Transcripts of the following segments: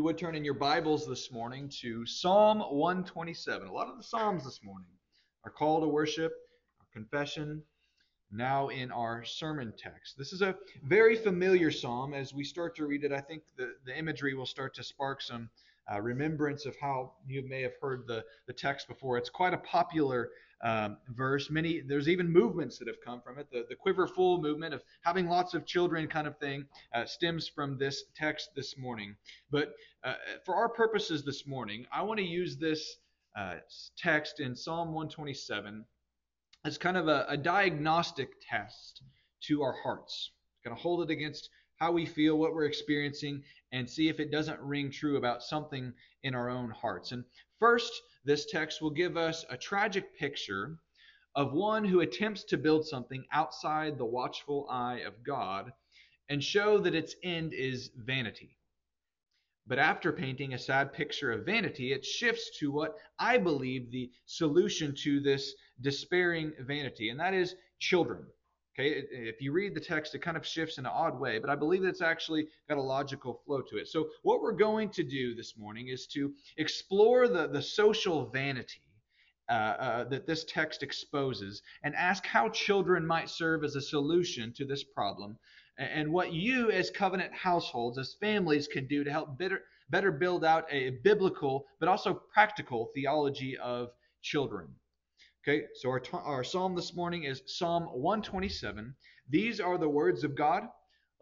you would turn in your Bibles this morning to Psalm 127. A lot of the Psalms this morning, our call to worship, our confession, now in our sermon text. This is a very familiar psalm. As we start to read it, I think the imagery will start to spark some remembrance of how you may have heard the text before. It's quite a popular verse. There's even movements that have come from it. The quiverfull movement of having lots of children kind of thing stems from this text this morning. But for our purposes this morning, I want to use this text in Psalm 127 as kind of a diagnostic test to our hearts. It's going to hold it against how we feel, what we're experiencing, and see if it doesn't ring true about something in our own hearts. And first, this text will give us a tragic picture of one who attempts to build something outside the watchful eye of God and show that its end is vanity. But after painting a sad picture of vanity, it shifts to what I believe the solution to this despairing vanity, and that is children. Okay, if you read the text, it kind of shifts in an odd way, but I believe it's actually got a logical flow to it. So what we're going to do this morning is to explore the social vanity that this text exposes and ask how children might serve as a solution to this problem and what you as covenant households, as families, can do to help better build out a biblical but also practical theology of children. Okay, so our psalm this morning is Psalm 127. These are the words of God.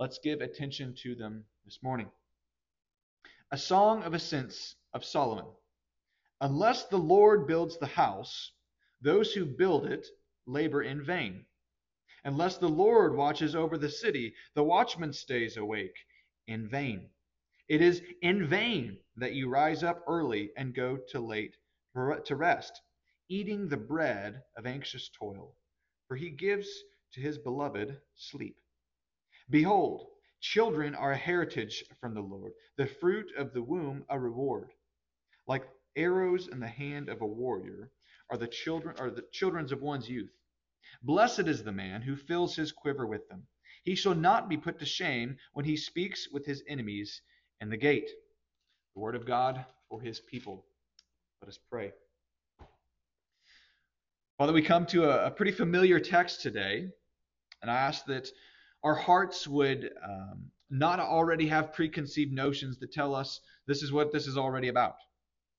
Let's give attention to them this morning. A song of ascents of Solomon. Unless the Lord builds the house, those who build it labor in vain. Unless the Lord watches over the city, the watchman stays awake in vain. It is in vain that you rise up early and go to late to rest, eating the bread of anxious toil, for he gives to his beloved sleep. Behold, children are a heritage from the Lord, the fruit of the womb a reward. Like arrows in the hand of a warrior are the children of one's youth. Blessed is the man who fills his quiver with them. He shall not be put to shame when he speaks with his enemies in the gate. The word of God for his people. Let us pray. Father, we come to a pretty familiar text today, and I ask that our hearts would not already have preconceived notions that tell us this is what this is already about.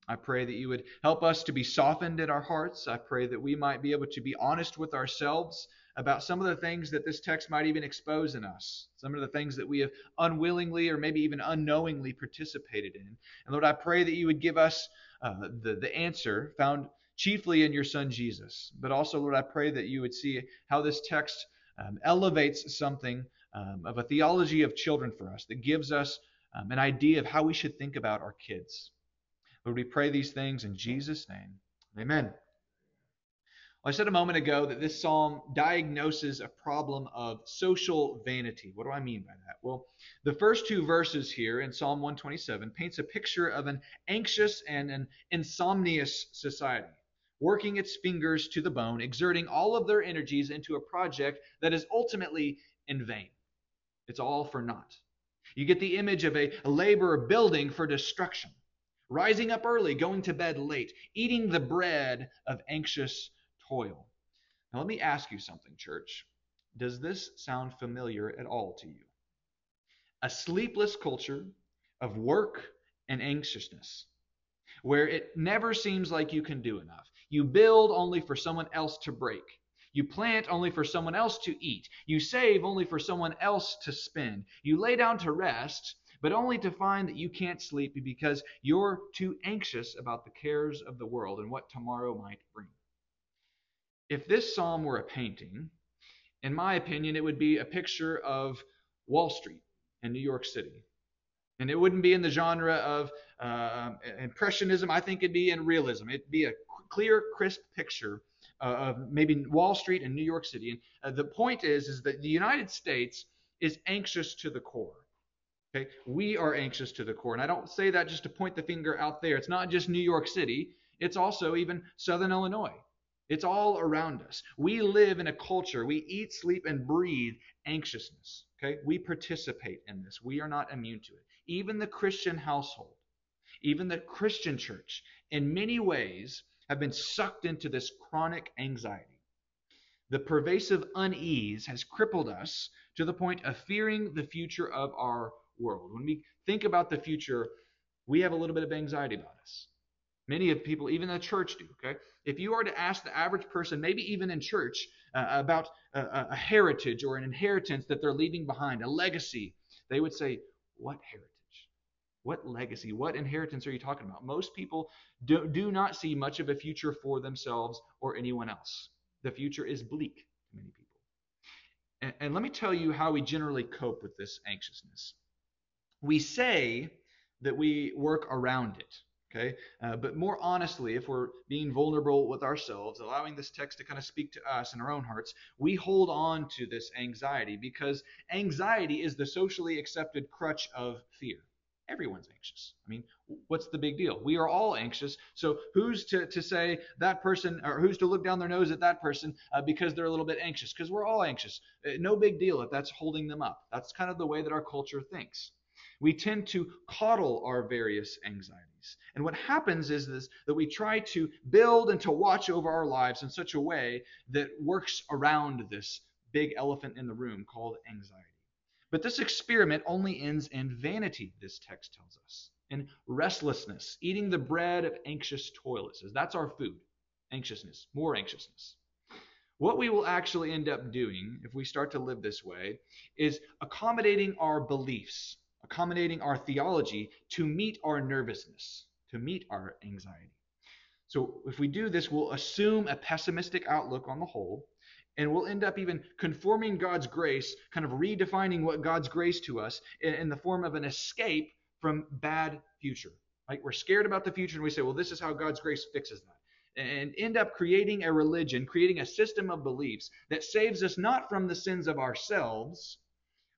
I pray that you would help us to be softened in our hearts. I pray that we might be able to be honest with ourselves about some of the things that this text might even expose in us, some of the things that we have unwillingly or maybe even unknowingly participated in. And Lord, I pray that you would give us the answer found chiefly in your son Jesus. But also, Lord, I pray that you would see how this text elevates something of a theology of children for us that gives us an idea of how we should think about our kids. Lord, we pray these things in Jesus' name. Amen. Well, I said a moment ago that this psalm diagnoses a problem of social vanity. What do I mean by that? Well, the first two verses here in Psalm 127 paints a picture of an anxious and an insomnious society, working its fingers to the bone, exerting all of their energies into a project that is ultimately in vain. It's all for naught. You get the image of a laborer building for destruction, rising up early, going to bed late, eating the bread of anxious toil. Now let me ask you something, church. Does this sound familiar at all to you? A sleepless culture of work and anxiousness, where it never seems like you can do enough. You build only for someone else to break. You plant only for someone else to eat. You save only for someone else to spend. You lay down to rest, but only to find that you can't sleep because you're too anxious about the cares of the world and what tomorrow might bring. If this psalm were a painting, in my opinion, it would be a picture of Wall Street in New York City. And it wouldn't be in the genre of Impressionism. I think it'd be in realism. It'd be a clear, crisp picture of maybe Wall Street in New York City. And the point is that the United States is anxious to the core. Okay? We are anxious to the core. And I don't say that just to point the finger out there. It's not just New York City. It's also even Southern Illinois. It's all around us. We live in a culture. We eat, sleep, and breathe anxiousness. Okay? We participate in this. We are not immune to it. Even the Christian household even the Christian church, in many ways have been sucked into this chronic anxiety. The pervasive unease has crippled us to the point of fearing the future of our world. When we think about the future, we have a little bit of anxiety about us. Many of people, even the church, do. Okay, if you are to ask the average person, maybe even in church, about a heritage or an inheritance that they're leaving behind, a legacy, they would say, "What heritage? What legacy? What inheritance are you talking about?" Most people do not see much of a future for themselves or anyone else. The future is bleak to many people. And let me tell you how we generally cope with this anxiousness. We say that we work around it. Okay, but more honestly, if we're being vulnerable with ourselves, allowing this text to kind of speak to us in our own hearts, we hold on to this anxiety because anxiety is the socially accepted crutch of fear. Everyone's anxious. I mean, what's the big deal? We are all anxious. So who's to say that person, or who's to look down their nose at that person because they're a little bit anxious? Because we're all anxious. No big deal if that's holding them up. That's kind of the way that our culture thinks. We tend to coddle our various anxieties. And what happens is this, that we try to build and to watch over our lives in such a way that works around this big elephant in the room called anxiety. But this experiment only ends in vanity, this text tells us, in restlessness, eating the bread of anxious toil. It says that's our food, anxiousness, more anxiousness. What we will actually end up doing if we start to live this way is accommodating our beliefs, accommodating our theology to meet our nervousness, to meet our anxiety. So if we do this, we'll assume a pessimistic outlook on the whole, and we'll end up even conforming God's grace, kind of redefining what God's grace to us in the form of an escape from bad future. Like we're scared about the future and we say, well, this is how God's grace fixes that, and end up creating a religion, creating a system of beliefs that saves us not from the sins of ourselves,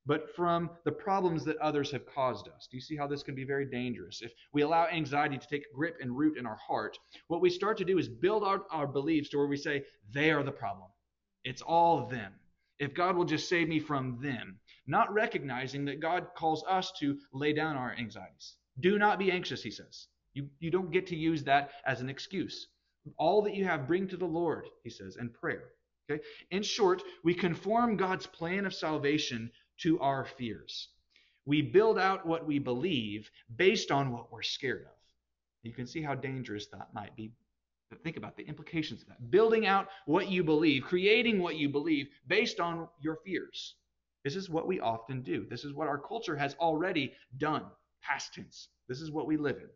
but from the problems that others have caused us. Do you see how this can be very dangerous? If we allow anxiety to take grip and root in our heart, what we start to do is build our beliefs to where we say, they are the problem. It's all them. If God will just save me from them, not recognizing that God calls us to lay down our anxieties. Do not be anxious, he says. You don't get to use that as an excuse. All that you have, bring to the Lord, he says, in prayer. Okay? In short, we conform God's plan of salvation to our fears. We build out what we believe based on what we're scared of. You can see how dangerous that might be. But think about the implications of that. Building out what you believe, creating what you believe based on your fears. This is what we often do. This is what our culture has already done, past tense. This is what we live in.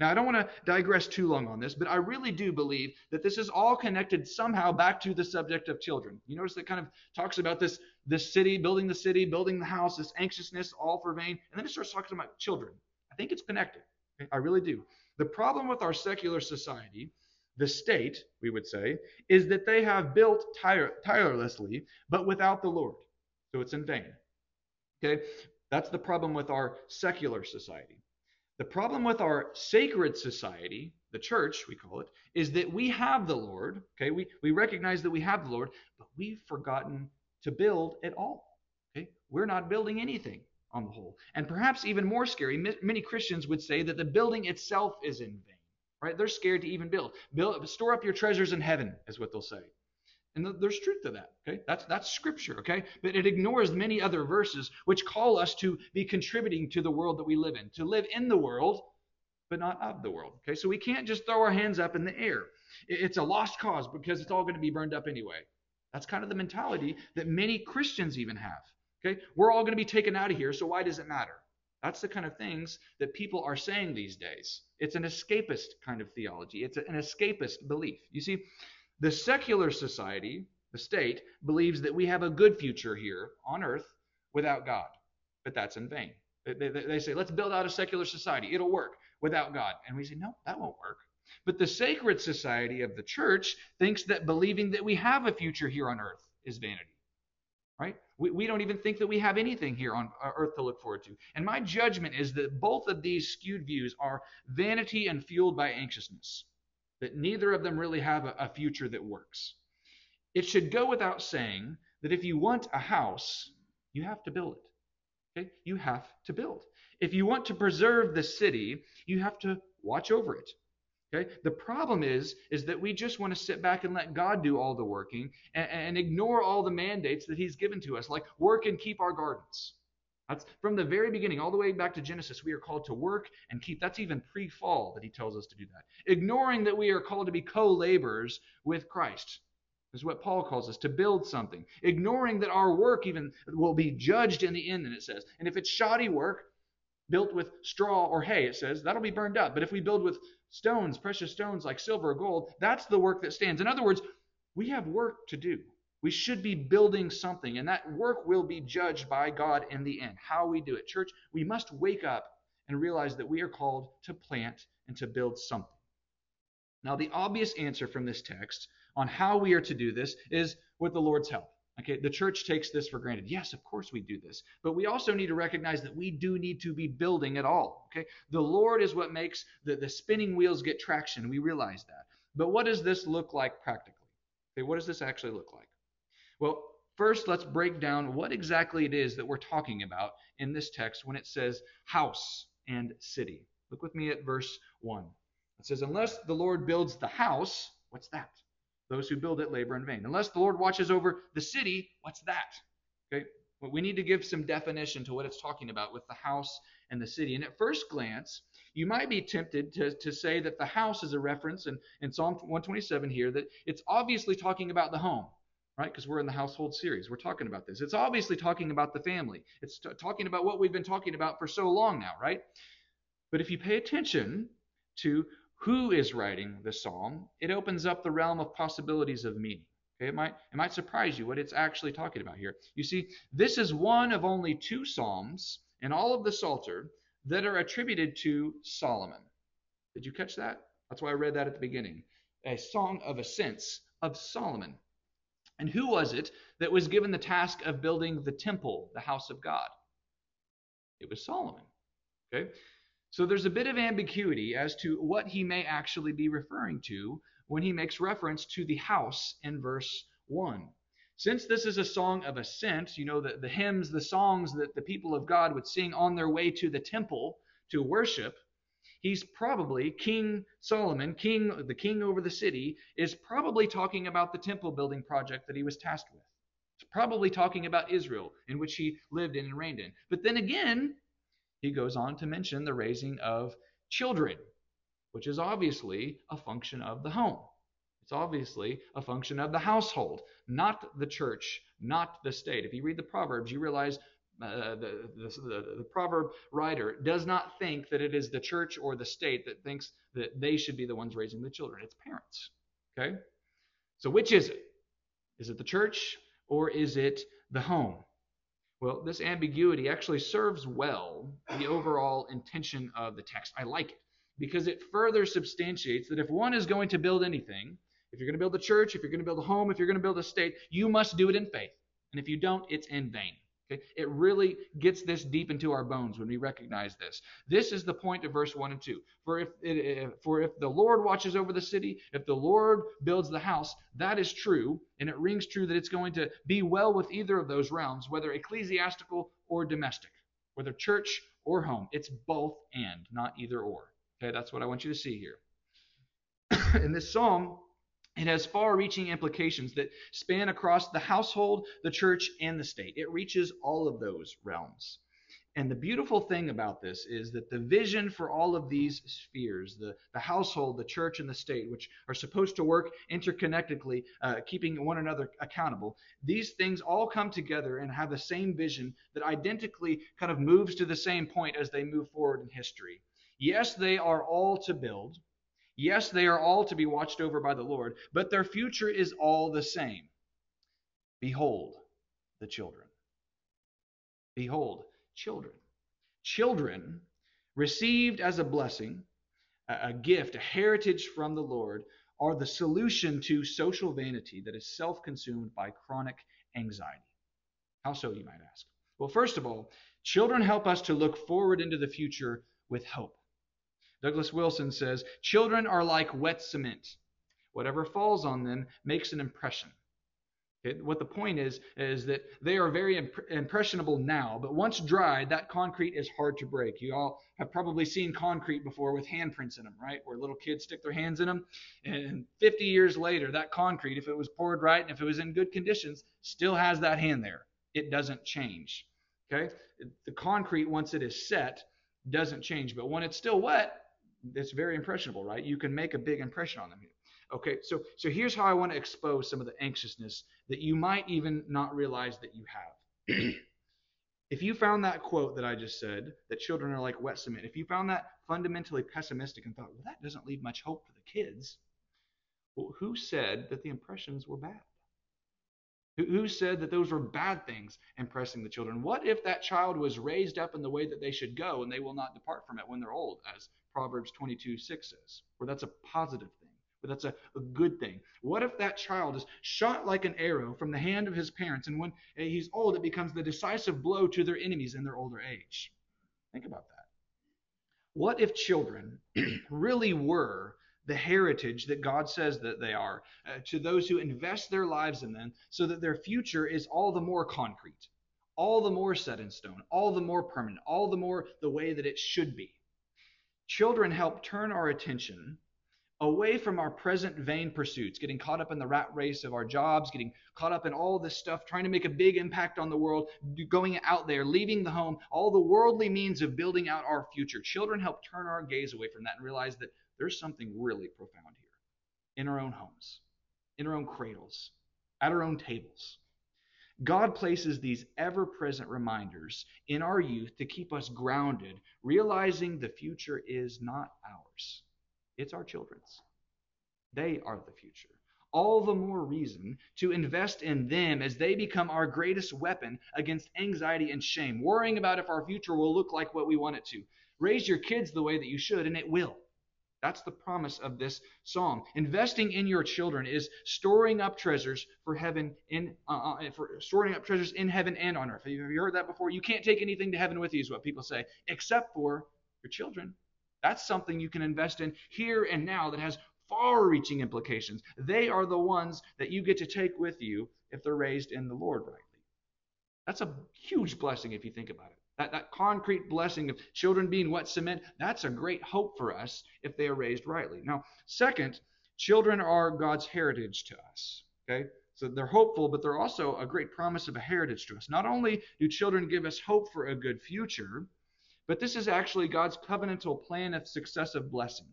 Now, I don't want to digress too long on this, but I really do believe that this is all connected somehow back to the subject of children. You notice that kind of talks about this city, building the house, this anxiousness, all for vain. And then it starts talking about children. I think it's connected. I really do. The problem with our secular society, the state, we would say, is that they have built tirelessly, but without the Lord. So it's in vain. Okay, that's the problem with our secular society. The problem with our sacred society, the church, we call it, is that we have the Lord. Okay, we recognize that we have the Lord, but we've forgotten to build at all. Okay, we're not building anything on the whole. And perhaps even more scary, many Christians would say that the building itself is in vain. Right? They're scared to even build. Store up your treasures in heaven is what they'll say. And there's truth to that, okay? That's scripture, okay? But it ignores many other verses which call us to be contributing to the world that we live in, to live in the world, but not of the world, okay? So we can't just throw our hands up in the air. It's a lost cause because it's all going to be burned up anyway. That's kind of the mentality that many Christians even have, okay? We're all going to be taken out of here, so why does it matter? That's the kind of things that people are saying these days. It's an escapist kind of theology. It's an escapist belief. You see, the secular society, the state, believes that we have a good future here on earth without God, but that's in vain. They say, let's build out a secular society. It'll work without God. And we say, no, that won't work. But the sacred society of the church thinks that believing that we have a future here on earth is vanity, right? We don't even think that we have anything here on earth to look forward to. And my judgment is that both of these skewed views are vanity and fueled by anxiousness, that neither of them really have a future that works. It should go without saying that if you want a house, you have to build it. Okay? You have to build. If you want to preserve the city, you have to watch over it. Okay. The problem is that we just want to sit back and let God do all the working and ignore all the mandates that he's given to us, like work and keep our gardens. That's from the very beginning, all the way back to Genesis, we are called to work and keep. That's even pre-fall that he tells us to do that. Ignoring that we are called to be co-laborers with Christ is what Paul calls us, to build something. Ignoring that our work even will be judged in the end, and it says. And if it's shoddy work, built with straw or hay, it says, that'll be burned up. But if we build with stones, precious stones like silver or gold, that's the work that stands. In other words, we have work to do. We should be building something, and that work will be judged by God in the end, how we do it. Church, we must wake up and realize that we are called to plant and to build something. Now, the obvious answer from this text on how we are to do this is with the Lord's help. Okay, the church takes this for granted. Yes, of course we do this, but we also need to recognize that we do need to be building at all. Okay, the Lord is what makes the spinning wheels get traction. We realize that. But what does this look like practically? Okay, what does this actually look like? Well, first, let's break down what exactly it is that we're talking about in this text when it says house and city. Look with me at verse 1. It says, unless the Lord builds the house, what's that? Those who build it labor in vain. Unless the Lord watches over the city, what's that? Okay, well, we need to give some definition to what it's talking about with the house and the city. And at first glance, you might be tempted to say that the house is a reference in Psalm 127 here, that it's obviously talking about the home, right? Because we're in the household series. We're talking about this. It's obviously talking about the family. It's talking about what we've been talking about for so long now, right? But if you pay attention to who is writing the psalm, it opens up the realm of possibilities of meaning. Okay, it might surprise you what it's actually talking about here. You see, this is one of only two psalms in all of the Psalter that are attributed to Solomon. Did you catch that? That's why I read that at the beginning. A song of ascents of Solomon. And who was it that was given the task of building the temple, the house of God? It was Solomon. Okay. So there's a bit of ambiguity as to what he may actually be referring to when he makes reference to the house in verse 1. Since this is a song of ascent, you know, the hymns, the songs that the people of God would sing on their way to the temple to worship, he's probably, King Solomon, the king over the city, is probably talking about the temple building project that he was tasked with. It's probably talking about Israel, in which he lived in and reigned in. But then again, he goes on to mention the raising of children, which is obviously a function of the home. It's obviously a function of the household, not the church, not the state. If you read the Proverbs, you realize the proverb writer does not think that it is the church or the state that thinks that they should be the ones raising the children. It's parents. Okay? So which is it? Is it the church or is it the home? Well, this ambiguity actually serves well the overall intention of the text. I like it because it further substantiates that if one is going to build anything, if you're going to build a church, if you're going to build a home, if you're going to build a state, you must do it in faith. And if you don't, it's in vain. Okay? It really gets this deep into our bones when we recognize this. This is the point of verse 1 and 2. For if the Lord watches over the city, if the Lord builds the house, that is true, and it rings true that it's going to be well with either of those realms, whether ecclesiastical or domestic, whether church or home. It's both and, not either or. Okay, that's what I want you to see here. In this psalm, it has far-reaching implications that span across the household, the church, and the state. It reaches all of those realms. And the beautiful thing about this is that the vision for all of these spheres, the household, the church, and the state, which are supposed to work interconnectedly, keeping one another accountable, these things all come together and have the same vision that identically kind of moves to the same point as they move forward in history. Yes, they are all to build. Yes, they are all to be watched over by the Lord, but their future is all the same. Behold, the children. Behold, children. Children received as a blessing, a gift, a heritage from the Lord, are the solution to social vanity that is self-consumed by chronic anxiety. How so, you might ask? Well, first of all, children help us to look forward into the future with hope. Douglas Wilson says, children are like wet cement. Whatever falls on them makes an impression. Okay, what the point is that they are very impressionable now, but once dried, that concrete is hard to break. You all have probably seen concrete before with handprints in them, right? Where little kids stick their hands in them. And 50 years later, that concrete, if it was poured right and if it was in good conditions, still has that hand there. It doesn't change. Okay, the concrete, once it is set, doesn't change. But when it's still wet, it's very impressionable, right? You can make a big impression on them. Okay, so here's how I want to expose some of the anxiousness that you might even not realize that you have. If you found that quote that I just said, that children are like wet cement, if you found that fundamentally pessimistic and thought, well, that doesn't leave much hope for the kids, well, who said that the impressions were bad? Who said that those were bad things impressing the children? What if that child was raised up in the way that they should go and they will not depart from it when they're old, as Proverbs 22:6 says, where that's a positive thing? But that's a good thing. What if that child is shot like an arrow from the hand of his parents, and when he's old, it becomes the decisive blow to their enemies in their older age? Think about that. What if children really were the heritage that God says that they are, to those who invest their lives in them, so that their future is all the more concrete, all the more set in stone, all the more permanent, all the more the way that it should be? Children help turn our attention away from our present vain pursuits, getting caught up in the rat race of our jobs, getting caught up in all this stuff, trying to make a big impact on the world, going out there, leaving the home, all the worldly means of building out our future. Children help turn our gaze away from that and realize that there's something really profound here in our own homes, in our own cradles, at our own tables. God places these ever-present reminders in our youth to keep us grounded, realizing the future is not ours. It's our children's. They are the future. All the more reason to invest in them as they become our greatest weapon against anxiety and shame, worrying about if our future will look like what we want it to. Raise your kids the way that you should, and it will. That's the promise of this psalm. Investing in your children is storing up treasures for heaven and on earth. Have you heard that before? You can't take anything to heaven with you, is what people say, except for your children. That's something you can invest in here and now that has far-reaching implications. They are the ones that you get to take with you if they're raised in the Lord rightly. That's a huge blessing if you think about it. That concrete blessing of children being wet cement, that's a great hope for us if they are raised rightly. Now, second, children are God's heritage to us. Okay? So they're hopeful, but they're also a great promise of a heritage to us. Not only do children give us hope for a good future, but this is actually God's covenantal plan of successive blessing.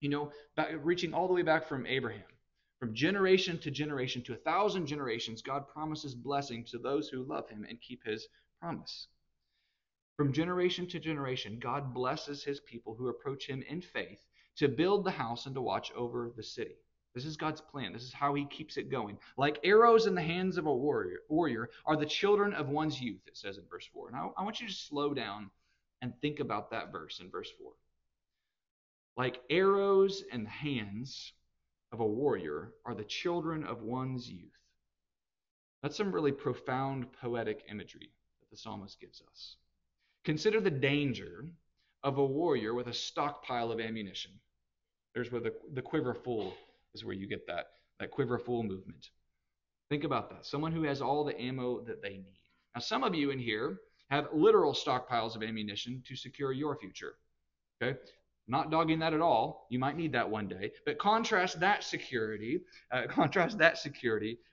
You know, reaching all the way back from Abraham, from generation to generation to 1,000 generations, God promises blessing to those who love him and keep his promise. From generation to generation, God blesses his people who approach him in faith to build the house and to watch over the city. This is God's plan. This is how he keeps it going. Like arrows in the hands of a warrior are the children of one's youth, it says in verse 4. And I want you to slow down and think about that verse in verse 4. Like arrows in the hands of a warrior are the children of one's youth. That's some really profound poetic imagery that the psalmist gives us. Consider the danger of a warrior with a stockpile of ammunition. There's where the quiverfull is, where you get that quiverfull movement. Think about that. Someone who has all the ammo that they need. Now, some of you in here have literal stockpiles of ammunition to secure your future. Okay? Not dogging that at all. You might need that one day. But contrast that security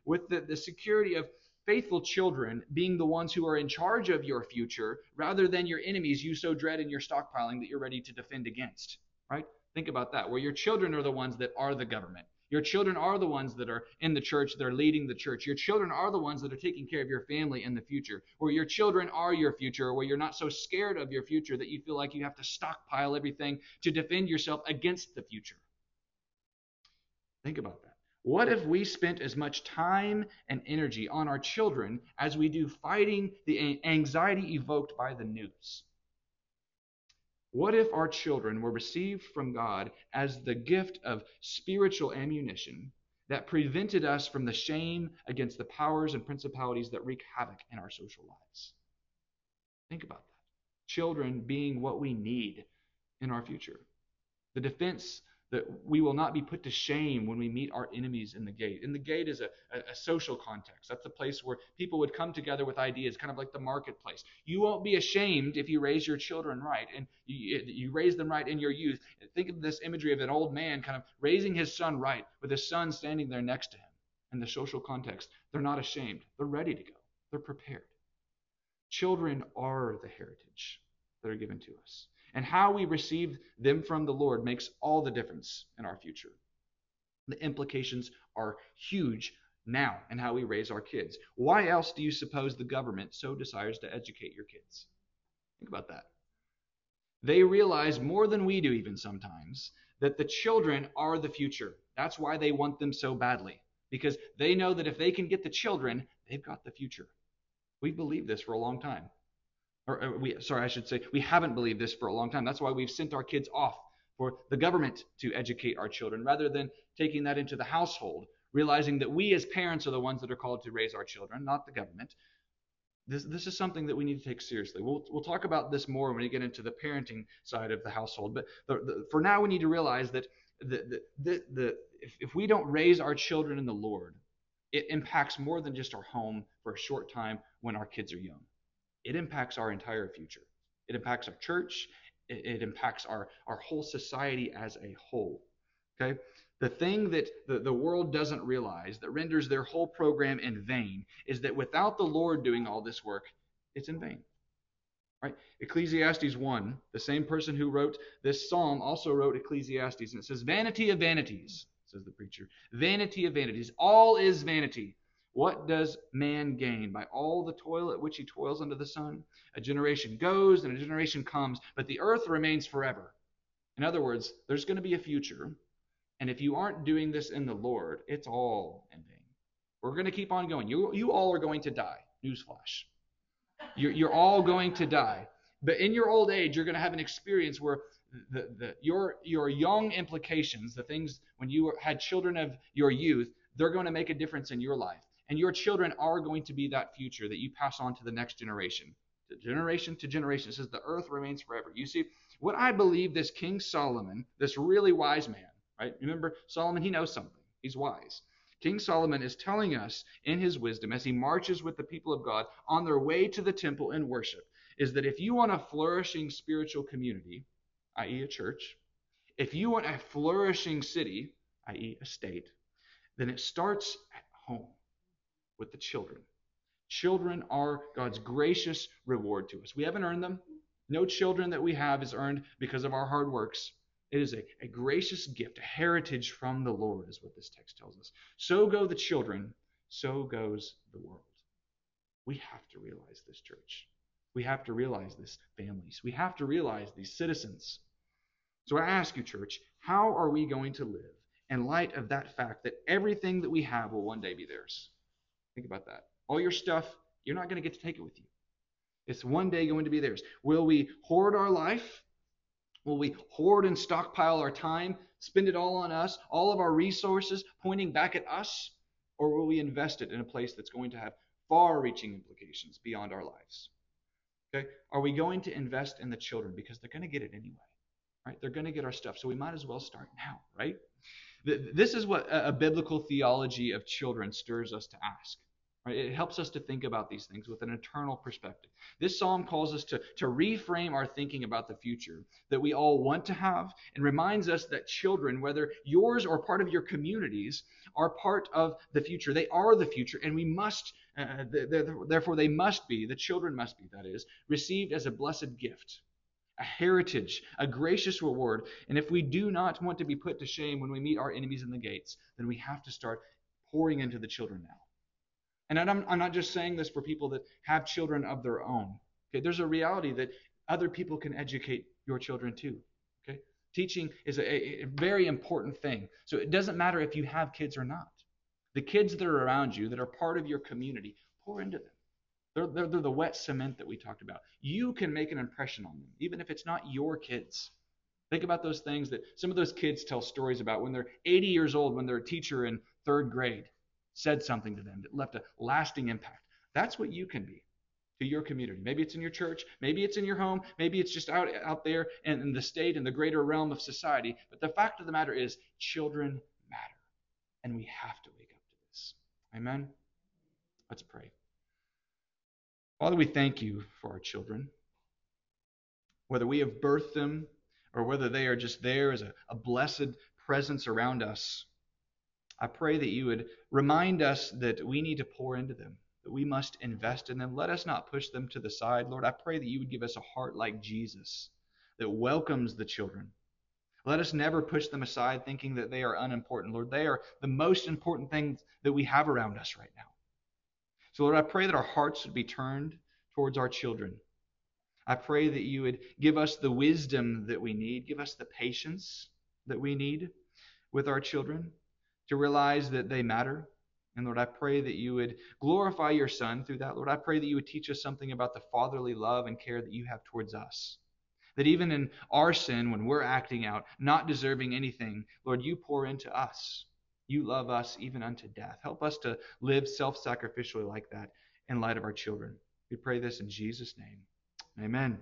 with the security of faithful children being the ones who are in charge of your future rather than your enemies you so dread in your stockpiling that you're ready to defend against. Right? Think about that, where your children are the ones that are the government. Your children are the ones that are in the church, that are leading the church. Your children are the ones that are taking care of your family in the future, or your children are your future, where you're not so scared of your future that you feel like you have to stockpile everything to defend yourself against the future. Think about that. What if we spent as much time and energy on our children as we do fighting the anxiety evoked by the news? What if our children were received from God as the gift of spiritual ammunition that prevented us from the shame against the powers and principalities that wreak havoc in our social lives? Think about that. Children being what we need in our future. The defense that we will not be put to shame when we meet our enemies in the gate. And the gate is a social context. That's the place where people would come together with ideas, kind of like the marketplace. You won't be ashamed if you raise your children right, and you raise them right in your youth. Think of this imagery of an old man kind of raising his son right, with his son standing there next to him. In the social context, they're not ashamed. They're ready to go. They're prepared. Children are the heritage that are given to us. And how we receive them from the Lord makes all the difference in our future. The implications are huge now in how we raise our kids. Why else do you suppose the government so desires to educate your kids? Think about that. They realize more than we do even sometimes that the children are the future. That's why they want them so badly, because they know that if they can get the children, they've got the future. We've believed this for a long time. We haven't believed this for a long time. That's why we've sent our kids off for the government to educate our children, rather than taking that into the household, realizing that we as parents are the ones that are called to raise our children, not the government. This is something that we need to take seriously. We'll talk about this more when we get into the parenting side of the household. But for now, we need to realize that if we don't raise our children in the Lord, it impacts more than just our home for a short time when our kids are young. It impacts our entire future. It impacts our church. It impacts our whole society as a whole. Okay? The thing that the world doesn't realize that renders their whole program in vain is that without the Lord doing all this work, it's in vain. Right? Ecclesiastes 1, the same person who wrote this psalm also wrote Ecclesiastes, and it says, "Vanity of vanities," says the preacher. "Vanity of vanities. All is vanity. What does man gain by all the toil at which he toils under the sun? A generation goes and a generation comes, but the earth remains forever." In other words, there's going to be a future, and if you aren't doing this in the Lord, it's all in vain. We're going to keep on going. You all are going to die. Newsflash. You're all going to die. But in your old age, you're going to have an experience where your young implications, the things when you had children of your youth, they're going to make a difference in your life. And your children are going to be that future that you pass on to the next generation. The generation to generation. It says the earth remains forever. You see, what I believe this King Solomon, this really wise man, right? Remember, Solomon, he knows something. He's wise. King Solomon is telling us in his wisdom as he marches with the people of God on their way to the temple in worship is that if you want a flourishing spiritual community, i.e. a church, if you want a flourishing city, i.e. a state, then it starts at home. With the children. Children are God's gracious reward to us. We haven't earned them. No children that we have is earned because of our hard works. It is a gracious gift, a heritage from the Lord, is what this text tells us. So go the children, so goes the world. We have to realize this, church. We have to realize this, families. We have to realize these citizens. So I ask you, church, how are we going to live in light of that fact that everything that we have will one day be theirs? Think about that. All your stuff, you're not going to get to take it with you. It's one day going to be theirs. Will we hoard our life? Will we hoard and stockpile our time, spend it all on us, all of our resources pointing back at us? Or will we invest it in a place that's going to have far-reaching implications beyond our lives? Okay? Are we going to invest in the children? Because they're going to get it anyway. Right? They're going to get our stuff, so we might as well start now, right? This is what a biblical theology of children stirs us to ask. Right? It helps us to think about these things with an eternal perspective. This psalm calls us to reframe our thinking about the future that we all want to have, and reminds us that children, whether yours or part of your communities, are part of the future. They are the future, and we must, therefore they must be, the children must be, that is, received as a blessed gift. A heritage, a gracious reward. And if we do not want to be put to shame when we meet our enemies in the gates, then we have to start pouring into the children now. And I'm not just saying this for people that have children of their own. Okay, there's a reality that other people can educate your children too. Okay, teaching is a very important thing. So it doesn't matter if you have kids or not. The kids that are around you, that are part of your community, pour into them. They're the wet cement that we talked about. You can make an impression on them, even if it's not your kids. Think about those things that some of those kids tell stories about when they're 80 years old, when their teacher in third grade said something to them that left a lasting impact. That's what you can be to your community. Maybe it's in your church, maybe it's in your home, maybe it's just out there and in the state and the greater realm of society. But the fact of the matter is, children matter, and we have to wake up to this. Amen? Let's pray. Father, we thank you for our children. Whether we have birthed them or whether they are just there as a blessed presence around us, I pray that you would remind us that we need to pour into them, that we must invest in them. Let us not push them to the side. Lord, I pray that you would give us a heart like Jesus that welcomes the children. Let us never push them aside thinking that they are unimportant. Lord, they are the most important things that we have around us right now. So, Lord, I pray that our hearts would be turned towards our children. I pray that you would give us the wisdom that we need, give us the patience that we need with our children to realize that they matter. And Lord, I pray that you would glorify your Son through that. Lord, I pray that you would teach us something about the fatherly love and care that you have towards us. That even in our sin, when we're acting out, not deserving anything, Lord, you pour into us. You love us even unto death. Help us to live self-sacrificially like that in light of our children. We pray this in Jesus' name. Amen.